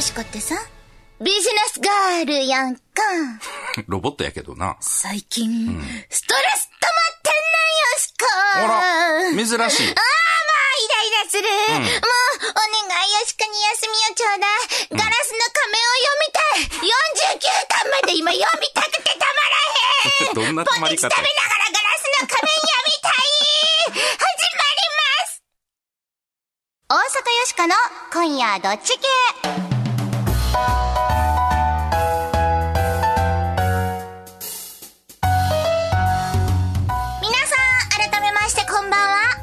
ヨシコってさ、ビジネスガールやんか。ロボットやけどな。最近、ストレス溜まってんな、ヨシコ。あら、珍しい。ああ、もうイライラする。もう、お願いヨシコに休みをちょうだい。ガラスの仮面を読みたい。49巻まで今読みたくてたまらへん。どんな溜まり方？ポテチ食べながらガラスの仮面読みたい。始まります。大阪ヨシコの今夜どっち系。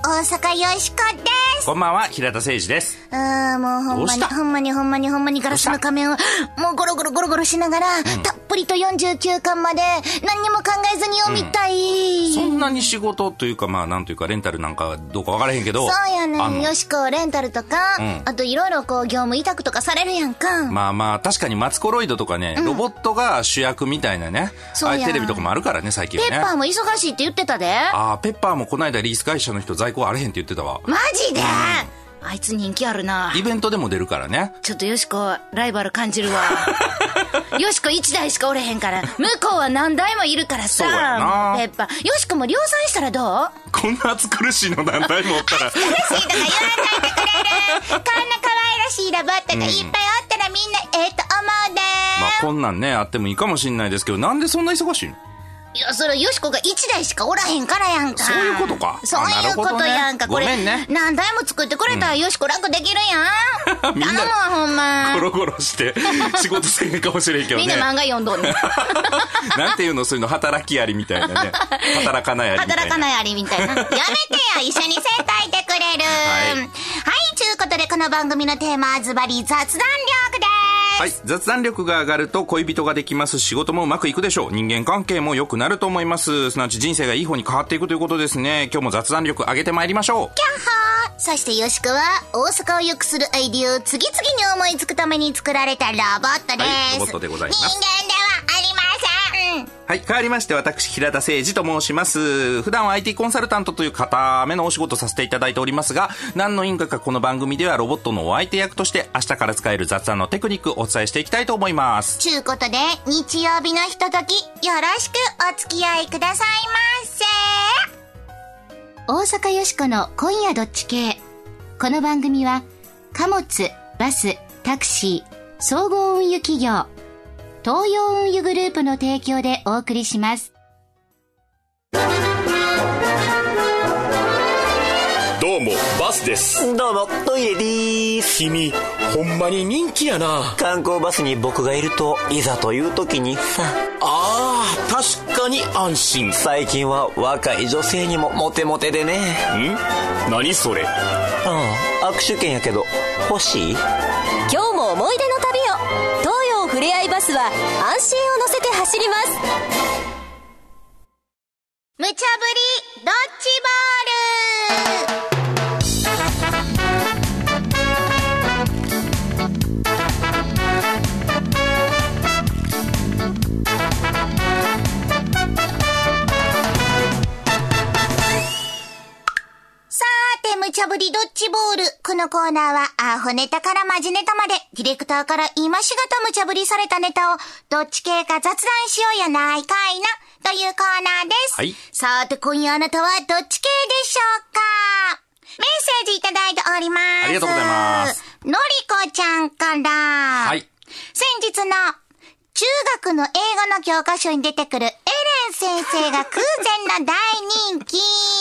大阪よしこです。こんばんは、平田誠二です。もうほんまにガラスの仮面をもうゴロゴロしながら、たっぷりと49巻まで何にも考えずに読みたい。そんなに仕事というか、まあなんというかレンタルなんかどうか分からへんけど、そうやねん、よしこレンタルとか、あといろいろこう業務委託とかされるやんか。まあまあ確かにマツコロイドとかね、ロボットが主役みたいなね、ああいうテレビとかもあるからね、最近はね。ペッパーも忙しいって言ってたで。ああ、ペッパーもこないだリース会社の人在庫あれへんって言ってたわ。マジで？あいつ人気あるな。イベントでも出るからね。ちょっとよしこライバル感じるわ。よしこ1台しかおれへんから、向こうは何台もいるからさ。そうやな。ペッパーよしこも量産したらどう？こんな暑苦しいの何台もおったら暑苦しいとか言わないでくれる。こんな可愛らしいロボットがいっぱいおったらみんな思うで。まあこんなんねあってもいいかもしんないですけど、なんでそんな忙しいの？いや、それよしこが1台しかおらへんからやんか。そういうことか。そういうことやんか。これ何台も作ってくれたらよしこ楽できるやん。みんなほんまゴロゴロして仕事せんかもしれんけどね。みんな漫画読んどんね。なんていうの、そういうの、働きありみたいなね。働かないありみたいな。働かないありみたいな。やめてよ、一緒にせんといてくれる。はい、ちゅうことでこの番組のテーマはズバリ雑談力です。はい、雑談力が上がると恋人ができます。仕事もうまくいくでしょう。人間関係も良くなると思います。すなわち人生がいい方に変わっていくということですね。今日も雑談力上げてまいりましょう。キャッハー。そしてよしこは大阪を良くするアイディアを次々に思いつくために作られたロボットです。はい、ロボットでございます。人間ではありません。はい、変わりまして私、平田誠二と申します。普段は IT コンサルタントという固めのお仕事させていただいておりますが、何の因果かこの番組ではロボットのお相手役として明日から使える雑談のテクニックをお伝えしていきたいと思います。ちゅうことで、日曜日のひととき、よろしくお付き合いくださいませ。大阪よしこの今夜どっち系。この番組は、貨物、バス、タクシー、総合運輸企業、東洋運輸グループの提供でお送りします。どうもバスです。どうもトイレでーす。君ほんまに人気やな。観光バスに僕がいるといざという時にさあ。確かに安心。最近は若い女性にもモテモテでね。ん？何それ？ああ、握手券やけど欲しい？今日も思い出の旅を。東洋ふれあいバスは安心を乗せて走ります。無茶ぶりドッジボール。無茶ぶりドッジボール。このコーナーはアホネタからマジネタまで、ディレクターから今しがた無茶ぶりされたネタをどっち系か雑談しようやないかいなというコーナーです。はい、さて今夜あなたはどっち系でしょうか。メッセージいただいております。ありがとうございます。のりこちゃんから。はい、先日の中学の英語の教科書に出てくるエレン先生が空前の大人気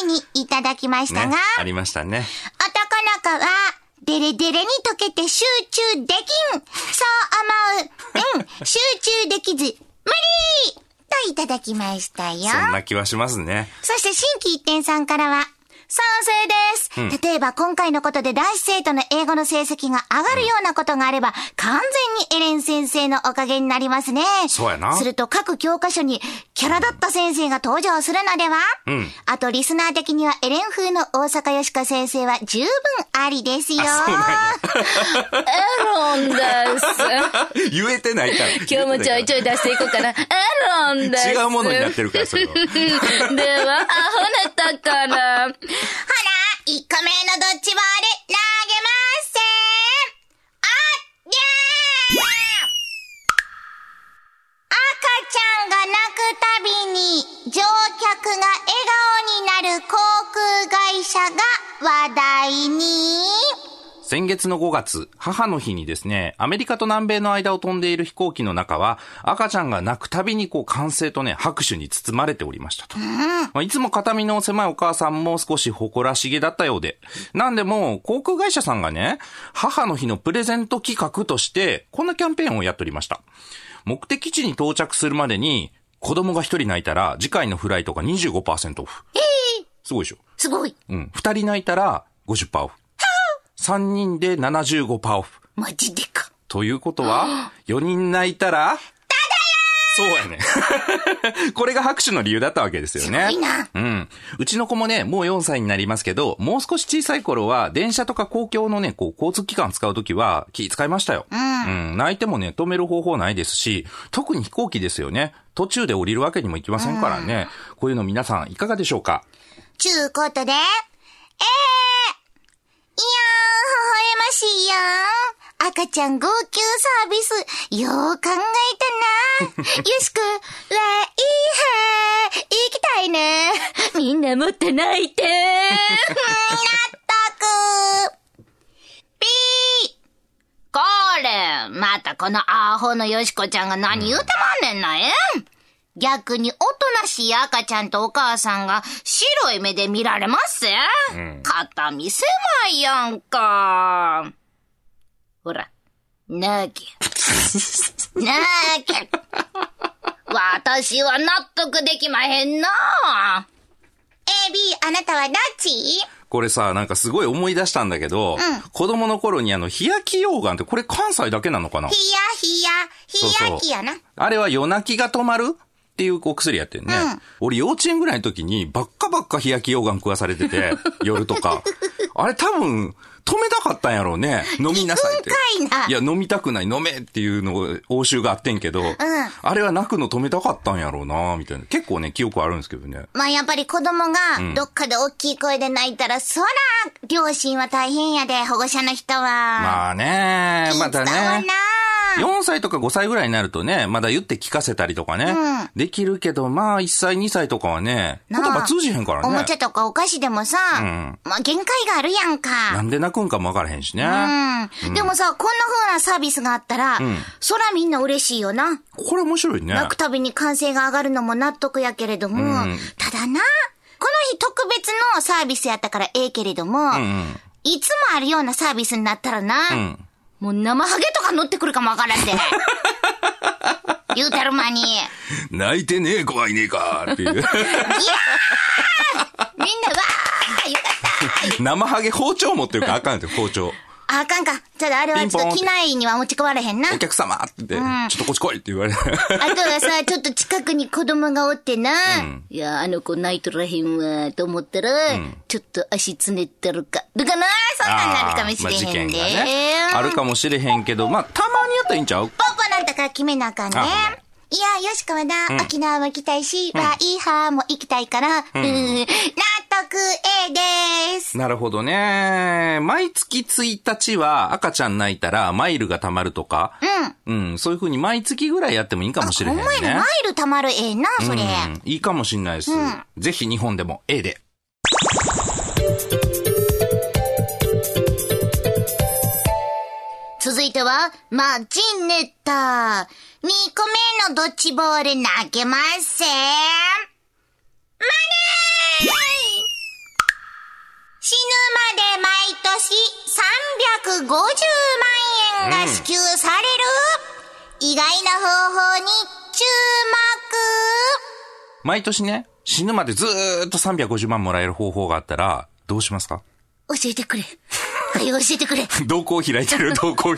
にいただきましたが、ね、ありましたね。男の子はデレデレに溶けて集中できん、そう思う、集中できず無理といただきましたよ。そんな気はしますね。そして新規一点さんからは賛成です。例えば今回のことで男子生徒の英語の成績が上がるようなことがあれば、完全にエレン先生のおかげになりますね。そうやな。すると各教科書にキャラだった先生が登場するのでは？あとリスナー的にはエレン風の大阪よしこ先生は十分ありですよ。エロンです。言えてないから。今日もちょいちょい出していこうかな。エロンです。違うものになってるからそれは。ではアホネタから。ほら、1個目のドッジボール投げまーせー。おったびに乗客が笑顔になる航空会社が話題に。先月の5月、母の日にですね、アメリカと南米の間を飛んでいる飛行機の中は、赤ちゃんが泣くたびに歓声とね、拍手に包まれておりましたと。いつも片身の狭いお母さんも少し誇らしげだったようで。なんでも、航空会社さんがね、母の日のプレゼント企画として、こんなキャンペーンをやっておりました。目的地に到着するまでに、子供が一人泣いたら、次回のフライトが 25% オフ。すごいでしょ。すごい。うん。二人泣いたら 50% オフ。3人で 75% オフ。マジでか。ということは、4人泣いたら、そうやね。これが拍手の理由だったわけですよね。すごいな。うん。うちの子もね、もう4歳になりますけど、もう少し小さい頃は、電車とか公共のね、交通機関使うときは、気使いましたよ。うん。泣いてもね、止める方法ないですし、特に飛行機ですよね。途中で降りるわけにもいきませんからね。こういうの皆さん、いかがでしょうか？ちゅうことで、いやー、微笑ましいよ。赤ちゃん号泣サービス、よう考えたな。よしく、わーいーはー、行きたいね。みんなもっと泣いて。納得。ピー。これ、またこのアホのよしこちゃんが何言うてまんねんな、逆におとなしい赤ちゃんとお母さんが白い目で見られます、肩見せないやんか。ほら、なげ。なげ。私は納得できまへんな。AB、あなたはどっち？これさ、なんかすごい思い出したんだけど、子供の頃に日焼き溶岩って、これ関西だけなのかな？日焼きやな。そうそう。あれは夜泣きが止まるっていうお薬やってるね。俺幼稚園ぐらいの時にばっか日焼き溶岩食わされてて、夜とか。あれ多分、止めたかったんやろうね。飲みなさいって。いや、飲みたくない、飲めっていうのを応酬があってんけど、あれは泣くの止めたかったんやろうな、みたいな。結構ね、記憶あるんですけどね。まあやっぱり子供がどっかで大きい声で泣いたら、そら、両親は大変やで、保護者の人は。まあね、またね。4歳とか5歳ぐらいになるとね、まだ言って聞かせたりとかね。できるけど、まあ1歳2歳とかはね、言葉通じへんからね。おもちゃとかお菓子でもさ、まあ限界があるやんか。なんで泣くんかもわからへんしね。でもさ、こんな風なサービスがあったら、そらみんな嬉しいよな。これ面白いね。泣くたびに歓声が上がるのも納得やけれども、ただな、この日特別のサービスやったからええけれども、いつもあるようなサービスになったらな、もう生ハゲとか乗ってくるかもわからんで。言うたる間に。泣いてねえ子はいねえかっていう。いやー、みんなわー、よかった。生ハゲ包丁持ってるからあかんって、包丁。あかんか。ただあれはちょっと機内には持ち込まれへんな。お客様って、ちょっとこっち来いって言われる。あとはさ、ちょっと近くに子供がおってな。いや、あの子泣いとらへんわ、と思ったら、ちょっと足つねてるか。だからな、そんなになるかもしれへんで。あるかもしれへんけど、まあ、たまにやったらいいんちゃう？ポッポなんだから決めなあかんね。いや、よしかはな、沖縄も行きたいし、わいはーも行きたいから、納得 A です。なるほどね。毎月1日は赤ちゃん泣いたらマイルが貯まるとか、そういう風に毎月ぐらいやってもいいかもしれへんね。お前らマイル貯まる A な、それ。いいかもしんないです。ぜひ日本でも A で。続いては、マジネタ。2個目のドッジボール投げません。マネー！死ぬまで毎年350万円が支給される、意外な方法に注目。毎年ね、死ぬまでずーっと350万もらえる方法があったら、どうしますか？教えてくれ。教えてくれ。動向を開いてる。頼むか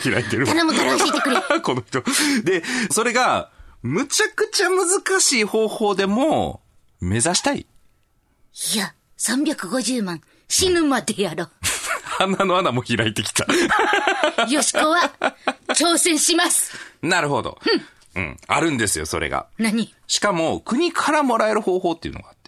ら教えてくれ。この人。で、それが、むちゃくちゃ難しい方法でも、目指したい。いや、350万、死ぬまでやろ。鼻の穴も開いてきた。よしこは、挑戦します。なるほど。あるんですよ、それが。何？しかも、国からもらえる方法っていうのがあって。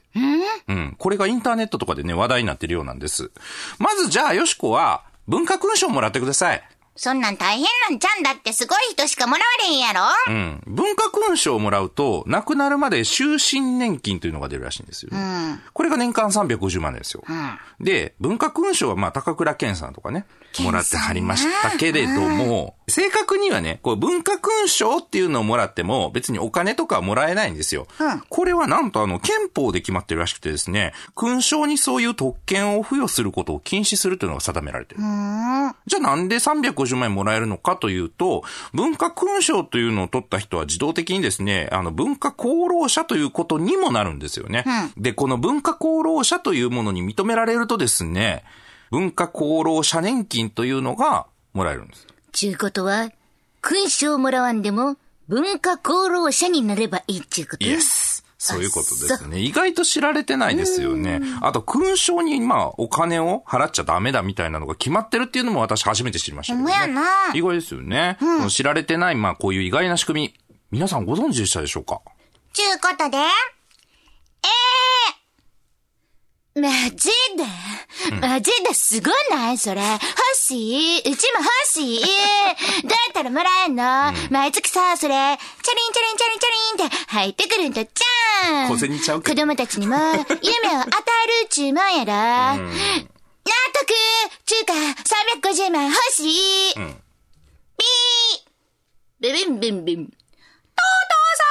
これがインターネットとかでね、話題になってるようなんです。まずじゃあ、よしこは、文化勲章もらってください。そんなん大変なんちゃんだってすごい人しかもらわれへんやろ。うん。文化勲章をもらうと、亡くなるまで終身年金というのが出るらしいんですよ、ね。うん。これが年間350万円ですよ。うん。で、文化勲章はまあ高倉健さんとかね、もらってはりましたけれども、うん、正確にはね、こう文化勲章っていうのをもらっても別にお金とかはもらえないんですよ。うん。これはなんと憲法で決まってるらしくてですね、勲章にそういう特権を付与することを禁止するというのが定められてる。うん。じゃあなんで350万円もらえるのかというと、文化勲章というのを取った人は自動的にですね、文化功労者ということにもなるんですよね。うん、で、この文化功労者というものに認められるとですね、文化功労者年金というのがもらえるんです。ちゅうことは、勲章をもらわんでも文化功労者になればいいちゅうことです。そういうことですね。意外と知られてないですよね。あと、勲章に、まあ、お金を払っちゃダメだみたいなのが決まってるっていうのも私初めて知りましたけどね。ほんまやな。意外ですよね。うん、知られてない、まあ、こういう意外な仕組み、皆さんご存知でしたでしょうか？ちゅうことで、マジで、すごないそれ。欲しい。うちも欲しい。どうやったらもらえんの、うん、毎月さ、それ、チャリンチャリンチャリンチャリンって入ってくるんとっちゃーん。小銭ちゃうか。子供たちにも、夢を与えるちゅうもんやろ。納得ちゅうか、350万欲しい。うん、ビービンビンビンビン。トトさ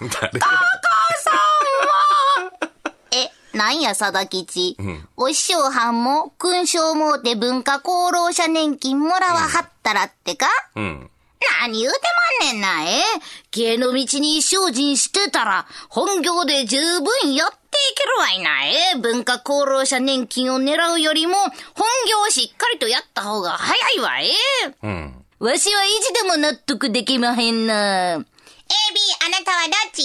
んの名はジュロベ。誰なんや、佐田吉。うん、お師匠はんも、勲章もうて文化功労者年金もらわはったらってか、うん、何言うてまんねんな、芸の道に精進してたら、本業で十分やっていけるわいな、文化功労者年金を狙うよりも、本業をしっかりとやった方が早いわ、うん。わしは意地でも納得できまへんな。AB、あなたはどっち？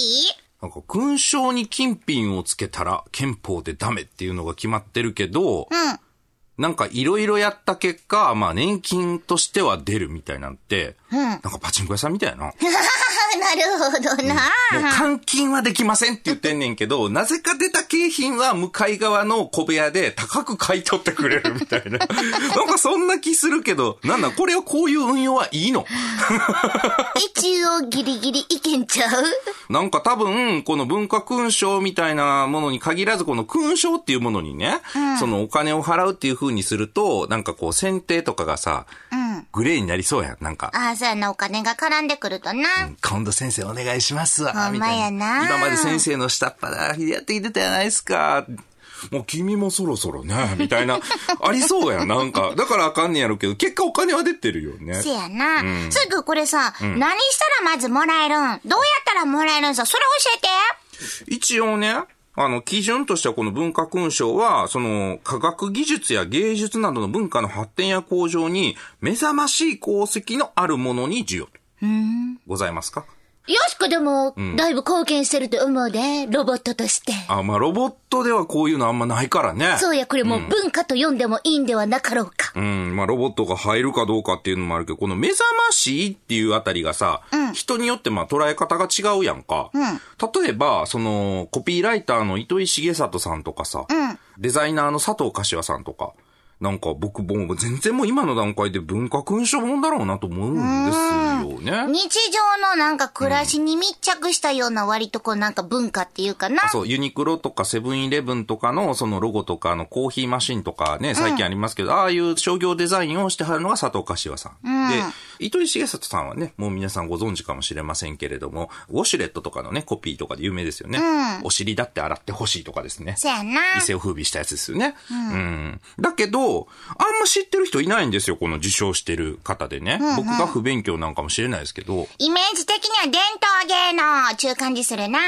なんか勲章に金品をつけたら憲法でダメっていうのが決まってるけど、うん、なんかいろいろやった結果、まあ年金としては出るみたいなんて、うん、なんかパチンコ屋さんみたいな。なるほどな、うん。もう換金はできませんって言ってんねんけど、なぜか出た景品は向かい側の小部屋で高く買い取ってくれるみたいな。なんかそんな気するけど、なんだこれをこういう運用はいいの？一応ギリギリいけんちゃう？なんか多分、この文化勲章みたいなものに限らず、この勲章っていうものにね、うん、そのお金を払うっていう風にすると、なんかこう選定とかがさ、うん、グレーになりそうやん、なんか。ああ、そうやな、お金が絡んでくるとな。うん、今度先生お願いしますわ、みたいな。今まで先生の下っ端でやってきてたじゃないですか。もう君もそろそろね、みたいな。ありそうやん、なんか。だからあかんねやろうけど、結果お金は出てるよね。せやな。うん、すぐこれさ、うん、何したらまずもらえるん？どうやったらもらえるんさ、それ教えて。一応ね、基準としてはこの文化勲章は、その、科学技術や芸術などの文化の発展や向上に、目覚ましい功績のあるものに授与。ございますか？よしこでも、だいぶ貢献してると思うで、ロボットとして。あ、まあ、ロボットではこういうのあんまないからね。そうや、これもう文化と読んでもいいんではなかろうか。うん、まあ、ロボットが入るかどうかっていうのもあるけど、この目覚ましいっていうあたりがさ、うん、人によってまあ、捉え方が違うやんか。うん、例えば、その、コピーライターの糸井重里さんとかさ、うん、デザイナーの佐藤柏さんとか、なんか僕も全然もう今の段階で文化勲章もんだろうなと思うんですよね。日常のなんか暮らしに密着したような割とこうなんか文化っていうかな。そう、ユニクロとかセブンイレブンとかのそのロゴとかのコーヒーマシンとかね、最近ありますけど、ああいう商業デザインをしてはるのが佐藤柏さん。で、糸井重里さんはね、もう皆さんご存知かもしれませんけれども、ウォシュレットとかのね、コピーとかで有名ですよね。お尻だって洗ってほしいとかですね。そうやな。伊勢を風靡したやつですよね。うん。だけど、あんま知ってる人いないんですよ、この受賞してる方でね。僕が不勉強なんかもしれないですけど。イメージ的には伝統芸能、ちゅう感じするな。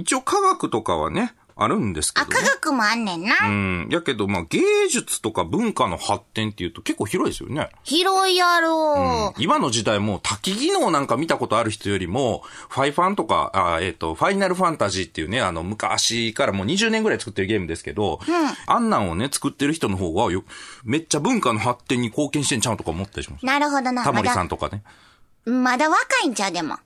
一応科学とかはね、あるんですけど、ね。あ、科学もあんねんな。やけど、まあ、芸術とか文化の発展っていうと結構広いですよね。広いやろう。今の時代もう多機技能なんか見たことある人よりも、ファイファンとか、ファイナルファンタジーっていうね、昔からもう20年ぐらい作ってるゲームですけど、あんなんをね、作ってる人の方がめっちゃ文化の発展に貢献してんちゃうとか思ったりします。なるほどな。タモリさんとかね。まだ若いんちゃうでも。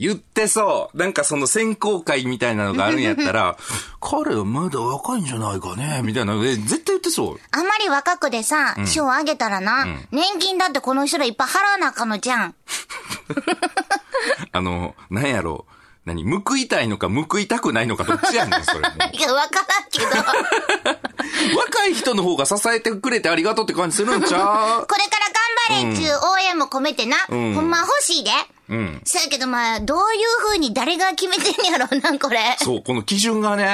言ってそう。なんかその選考会みたいなのがあるんやったら、彼はまだ若いんじゃないかねみたいな。絶対言ってってそう。あんまり若くでさ、賞をあげたらな、年金だってこの人らいっぱい払わなあかんのじゃん。なんやろう。何報いたいのか報いたくないのかどっちやねんそれ。いや分からんけど。若い人の方が支えてくれてありがとうって感じするんちゃう。これから頑張れっちゅう応援も込めてな。うん、ほんま欲しいで。うん。そやけどまあどういう風に誰が決めてんやろうなんこれ。そうこの基準がね。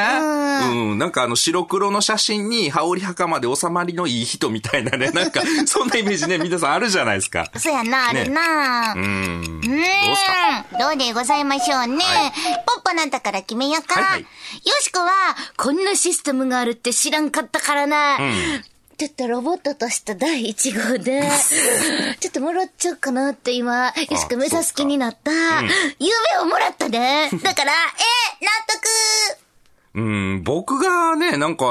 うん。なんか白黒の写真に羽織袴で収まりのいい人みたいなねなんかそんなイメージね皆さんあるじゃないですか。そうやなあるな。ね、どうでございましょうね。はい、ポッポなんだから決めよか。はいはい、よしこはこんなシステムがあるって知らんかったからな。うん、ちょっとロボットとした第一号でちょっともらっちゃおうかなって今よしこ目指す気になった。夢をもらったね。だから納得。僕がね、なんか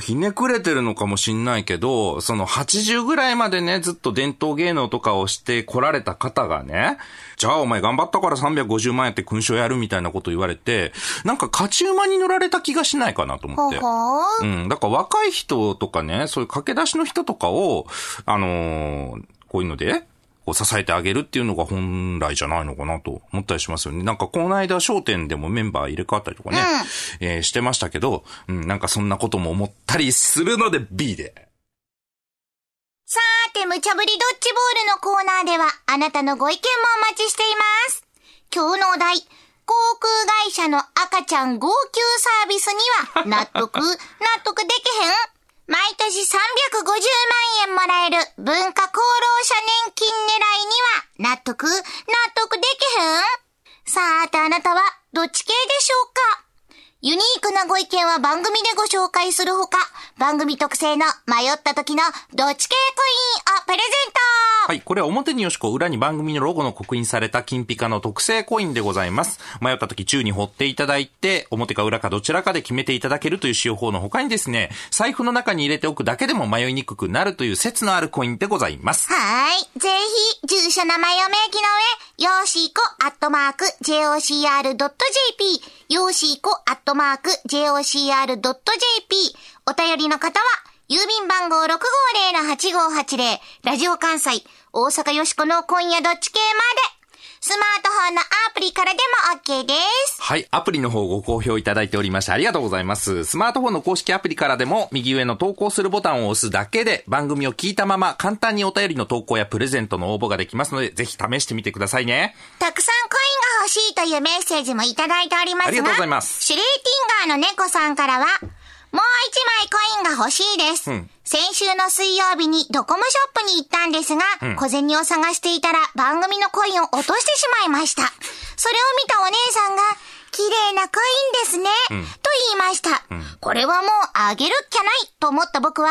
ひねくれてるのかもしんないけど、その80ぐらいまでね、ずっと伝統芸能とかをして来られた方がね、じゃあお前頑張ったから350万円って勲章やるみたいなこと言われて、なんか勝ち馬に乗られた気がしないかなと思って。うん、だから若い人とかね、そういう駆け出しの人とかを、こういうので、支えてあげるっていうのが本来じゃないのかなと思ったりしますよね。なんかこの間商店でもメンバー入れ替わったりとかね、してましたけど、なんかそんなことも思ったりするので B で。さーて、無茶ぶりドッジボールのコーナーではあなたのご意見もお待ちしています。今日のお題、航空会社の赤ちゃん号泣サービスには納得納得できへん毎年350万円もらえる文化功労者年金狙いには納得できへん？さあ、あなたはどっち系でしょうか？ユニークなご意見は番組でご紹介するほか、番組特製の迷った時のどっち系コインをプレゼント。はい、これは表によしこ、裏に番組のロゴの刻印された金ピカの特製コインでございます。迷った時宙に掘っていただいて、表か裏かどちらかで決めていただけるという使用法の他にですね、財布の中に入れておくだけでも迷いにくくなるという説のあるコインでございます。はい、ぜひ住所名前を明記の上、よしこ@jocr.jp、よしこ@jocr.jp、お便りの方は、郵便番号 650-8580、ラジオ関西、大阪よしこの今夜どっち系まで、スマートフォンのアプリからでも OK です。はい、アプリの方ご好評いただいておりましてありがとうございます。スマートフォンの公式アプリからでも、右上の投稿するボタンを押すだけで、番組を聞いたまま簡単にお便りの投稿やプレゼントの応募ができますので、ぜひ試してみてくださいね。たくさんコインが欲しいというメッセージもいただいておりますが、ありがとうございます。シュレーティンガーの猫さんからは、もう1枚コインが欲しいです。先週の水曜日にドコモショップに行ったんですが、小銭を探していたら番組のコインを落としてしまいました。それを見たお姉さんが、綺麗なコインですね、と言いました。これはもうあげるっきゃないと思った僕は、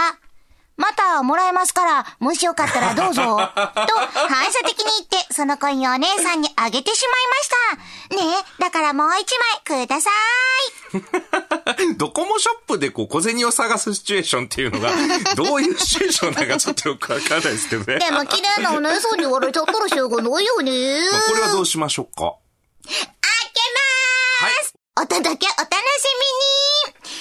またもらえますから、もしよかったらどうぞ、と反射的に言って、そのコインをお姉さんにあげてしまいました。ねえ、だからもう1枚ください。ドコモショップでこう小銭を探すシチュエーションっていうのが、どういうシチュエーションなのかちょっとよくわからないですけどね。でも綺麗なお姉さんに言われちゃったらしょうがないよね。これはどうしましょうか。あけます、はい、お届けお楽しみに。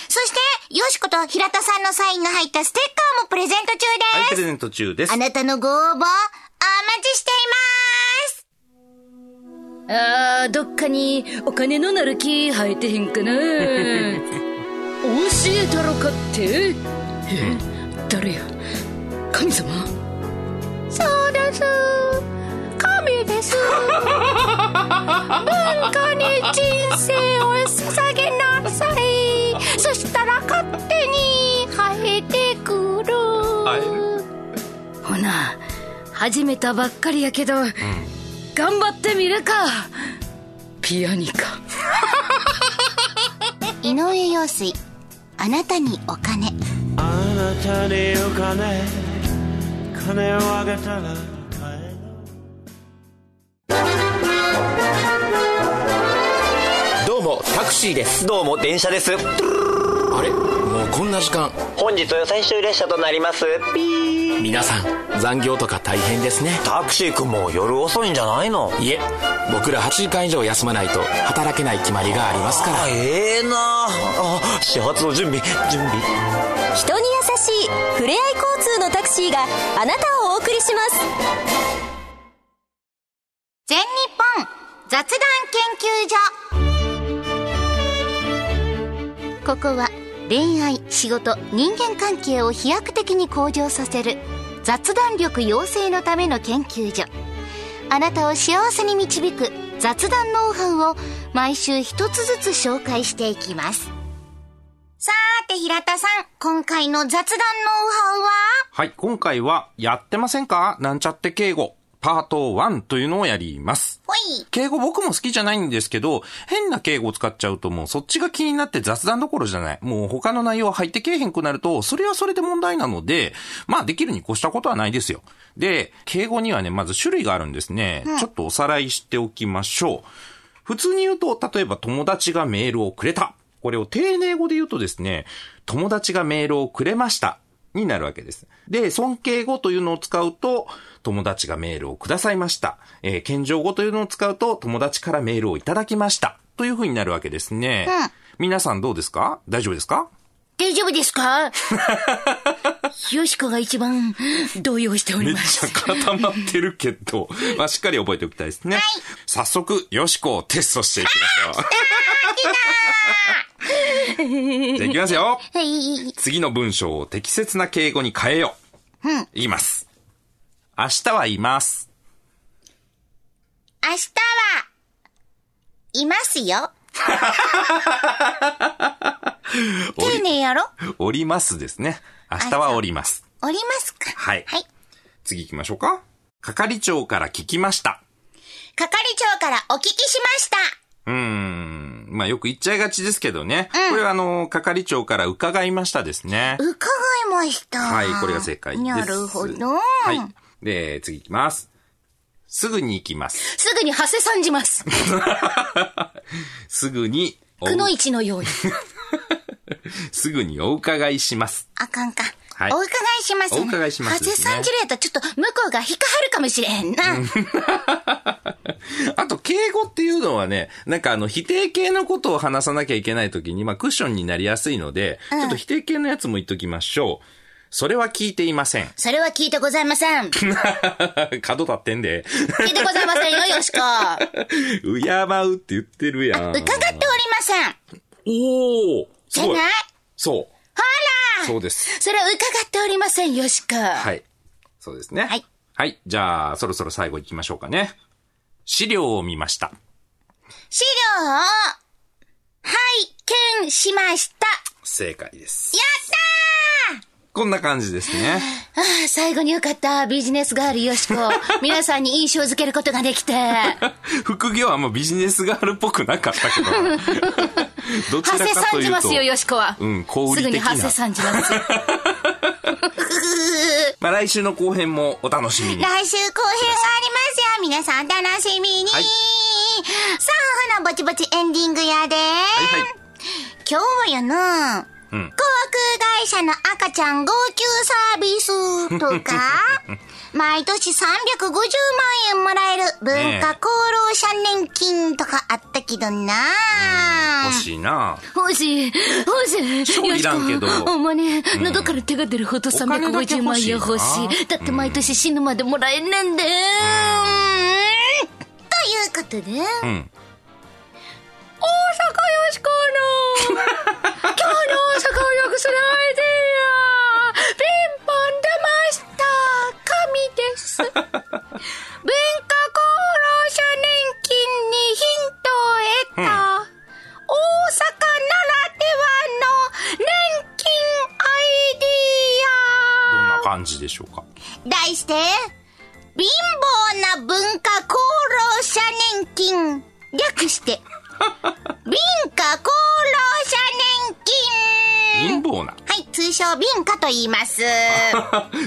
そして、よしこと平田さんのサインが入ったステッカーもプレゼント中です。はい、プレゼント中です。あなたのご応募、お待ちしています。どっかにお金のなる木生えてへんかな。教えたろかって。誰や？神様？そうです。神です。文化に人生を捧げなさい。そしたら勝手に生えてくる。ほな、始めたばっかりやけど、頑張ってみるかピアニカ。井上陽水、あなたにお金。あなたにお金、金をあげたら買える。どうもタクシーです。どうも電車です。あれ、もうこんな時間。本日は最終列車となりますピー。皆さん残業とか大変ですね。タクシー君も夜遅いんじゃないの？いえ、僕ら8時間以上休まないと働けない決まりがありますから。ええなあ。始発の準備。人に優しいふれあい交通のタクシーがあなたをお送りします。全日本雑談研究所。ここは恋愛、仕事、人間関係を飛躍的に向上させる雑談力養成のための研究所。あなたを幸せに導く雑談ノウハウを毎週一つずつ紹介していきます。さーて平田さん、今回の雑談ノウハウは？はい、今回はやってませんか？なんちゃって敬語。パート1というのをやります。敬語僕も好きじゃないんですけど、変な敬語を使っちゃうともうそっちが気になって雑談どころじゃない。もう他の内容入ってけえへんくなると、それはそれで問題なので、まあできるに越したことはないですよ。で、敬語にはね、まず種類があるんですね。ちょっとおさらいしておきましょう。普通に言うと、例えば友達がメールをくれた。これを丁寧語で言うとですね、友達がメールをくれました。になるわけです。で、尊敬語というのを使うと、友達がメールをくださいました。謙譲語というのを使うと、友達からメールをいただきました。という風になるわけですね。うん、皆さんどうですか？大丈夫ですか？大丈夫ですか？よしこが一番動揺しております。めっちゃ固まってるけど、まあ、しっかり覚えておきたいですね。はい、早速、よしこをテストしていきましょう。じゃあいきますよ。次の文章を適切な敬語に変えよう。うん。いきます。明日はいます。明日はいますよ。丁寧やろ？おりますですね。明日はおります。おりますか。はい。はい。次行きましょうか。係長から聞きました。係長からお聞きしました。まあよく言っちゃいがちですけどね。うん、これは係長から伺いましたですね。伺いました。はい、これが正解です。なるほど。はい。で、次行きます。すぐに行きます。すぐにはせさんじます。すぐに。くのいちのように。すぐにお伺いします。あかんか。はい、お伺いします、ね。お伺いします、ね。はせさんじれたらちょっと向こうが引っかかるかもしれへんな。あと、敬語っていうのはね、なんか否定形のことを話さなきゃいけないときに、まあ、クッションになりやすいので、ちょっと否定形のやつも言っときましょう。それは聞いていません。それは聞いてございません。角立ってんで。聞いてございませんよ、よしこ。うやまうって言ってるやん。伺っておりません。おー。じゃない？そう。ほら！そうです。それは伺っておりません、よしこ。はい。そうですね。はい。はい。じゃあ、そろそろ最後行きましょうかね。資料を見ました。資料を拝見しました。正解です。やったー！こんな感じですね。ああ、最後によかった。ビジネスガールよしこ。皆さんに印象づけることができて。副業はもうビジネスガールっぽくなかったけど。どちらかというと。はせさんじますよ、よしこは。うん、小売り的な。すぐにはせさんじます。まあ来週の後編もお楽しみに。来週後編がありますよ。皆さん楽しみに。はい、さあ、ほなぼちぼちエンディングやで。はいはい。今日やな、航空会社の赤ちゃん号泣サービスとか、毎年350万円もらえる文化功労者年金とかあったけどな。欲しいな。欲しい。しょういらんけど。ほんまね、喉から手が出るほど350万円欲しい。だって毎年死ぬまでもらえんねんで。ということで、大阪よしこの今日の大阪をよくするアイデアピンポン出ました神です。文化功労者年金にヒントを得た、大阪ならではの年金アイデア。どんな感じでしょうか。題して貧乏な文化功労者年金、略して文化功労者年金。貧乏な。はい。通称文化と言います。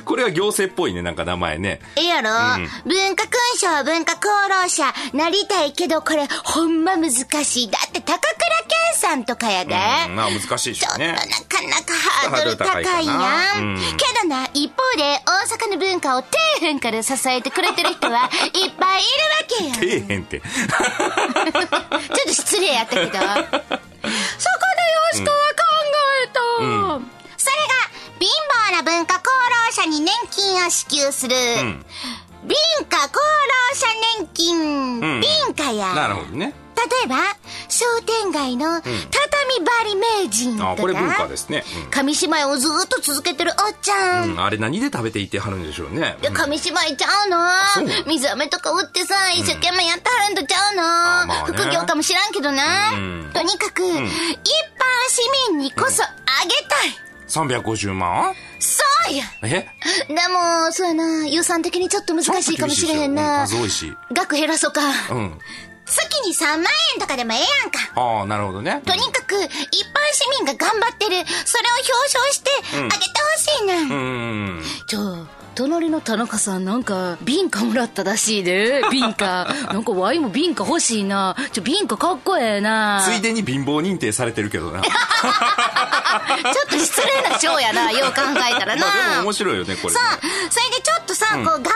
これは行政っぽいね、なんか名前ね。えやろ、うん、文化勲章、文化功労者、なりたいけどこれほんま難しい。だって高倉健さんとかやで。うん、まあ難しいでしょうね。ちょっとなかなかハードル高いやん。うん、けどな、一方で大阪の文化を底辺から支えてくれてる人はいっぱいいるわけやん。底辺って。ちょっと失礼やったけど。そこで吉川考えた。うんうん、それが貧乏な文化功労者に年金を支給する、うん、貧家功労者年金、うん、貧家や。なるほどね。例えば商店街の畳張り名人とか、うん、あ、これ文化ですね、うん、紙芝居をずっと続けてるおっちゃん、うん、あれ何で食べていてはるんでしょうね、うん、紙芝居ちゃうの、う水飴とか売ってさ一生懸命やってはるんとちゃうの、うん、副業かもしらんけどな、うん、とにかく、うん、一般市民にこそあげたい、うん、350万。そうや。え？でもそうやな、予算的にちょっと難しいかもしれへんな、うん、数多いし額減らそうか、うん、月に3万円とかでもええやんか。ああ、なるほどね。とにかく一般市民が頑張ってる、それを表彰してあげてほしいな、うん、うん。じゃあ隣の田中さんなんか瓶かもらったらしいで、瓶かなんかワイも瓶か欲しいな、瓶かかっこええな。ついでに貧乏認定されてるけどな。ちょっと失礼なショーやな、よう考えたらな。まあでも面白いよねこれ。さあ、それでちょっとさ、うん、こう頑張れる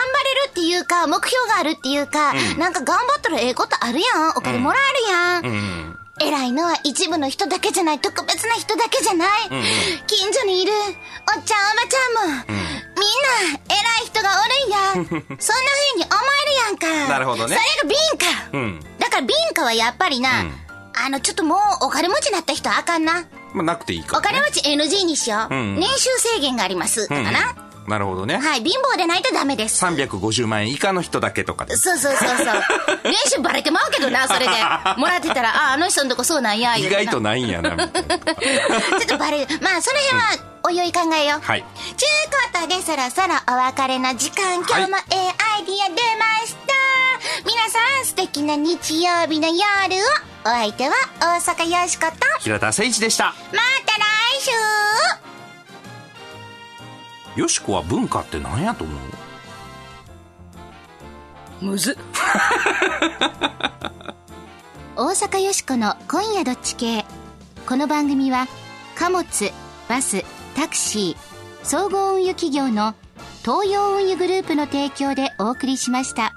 っていうか目標があるっていうか、うん、なんか頑張ったらええことあるやん、お金もらえるやん、うんうん、偉いのは一部の人だけじゃない、特別な人だけじゃない、うんうん、近所にいるおっちゃんおばちゃんも、うん、みんな偉い人がおるんや。そんな風に思えるやんか。なるほどね。それが貧家、うん、だから貧家はやっぱりな、うん、ちょっともうお金持ちになった人はあかんな。まあ、なくていいから、ね、お金持ち NG にしよう、うん、年収制限がありますとかな、うんうん、なるほどね。はい、貧乏でないとダメです。350万円以下の人だけとかです。そうそうそうそう。年収バレてまうけどな、それでもらってたら、あの人のとこそうなんや、意外とないんやなみたいな。ちょっとバレる。まあその辺は、うん、おいおい考えよう。はい。ちゅうことでそろそろお別れの時間、今日もええアイディア出ました、はい、皆さん素敵な日曜日の夜を。お相手は大阪よしこと平田誠一でした。また来週。よしこは文化って何やと思う？むずっ。大阪よしこの今夜どっち系。この番組は貨物バスタクシー総合運輸企業の東洋運輸グループの提供でお送りしました。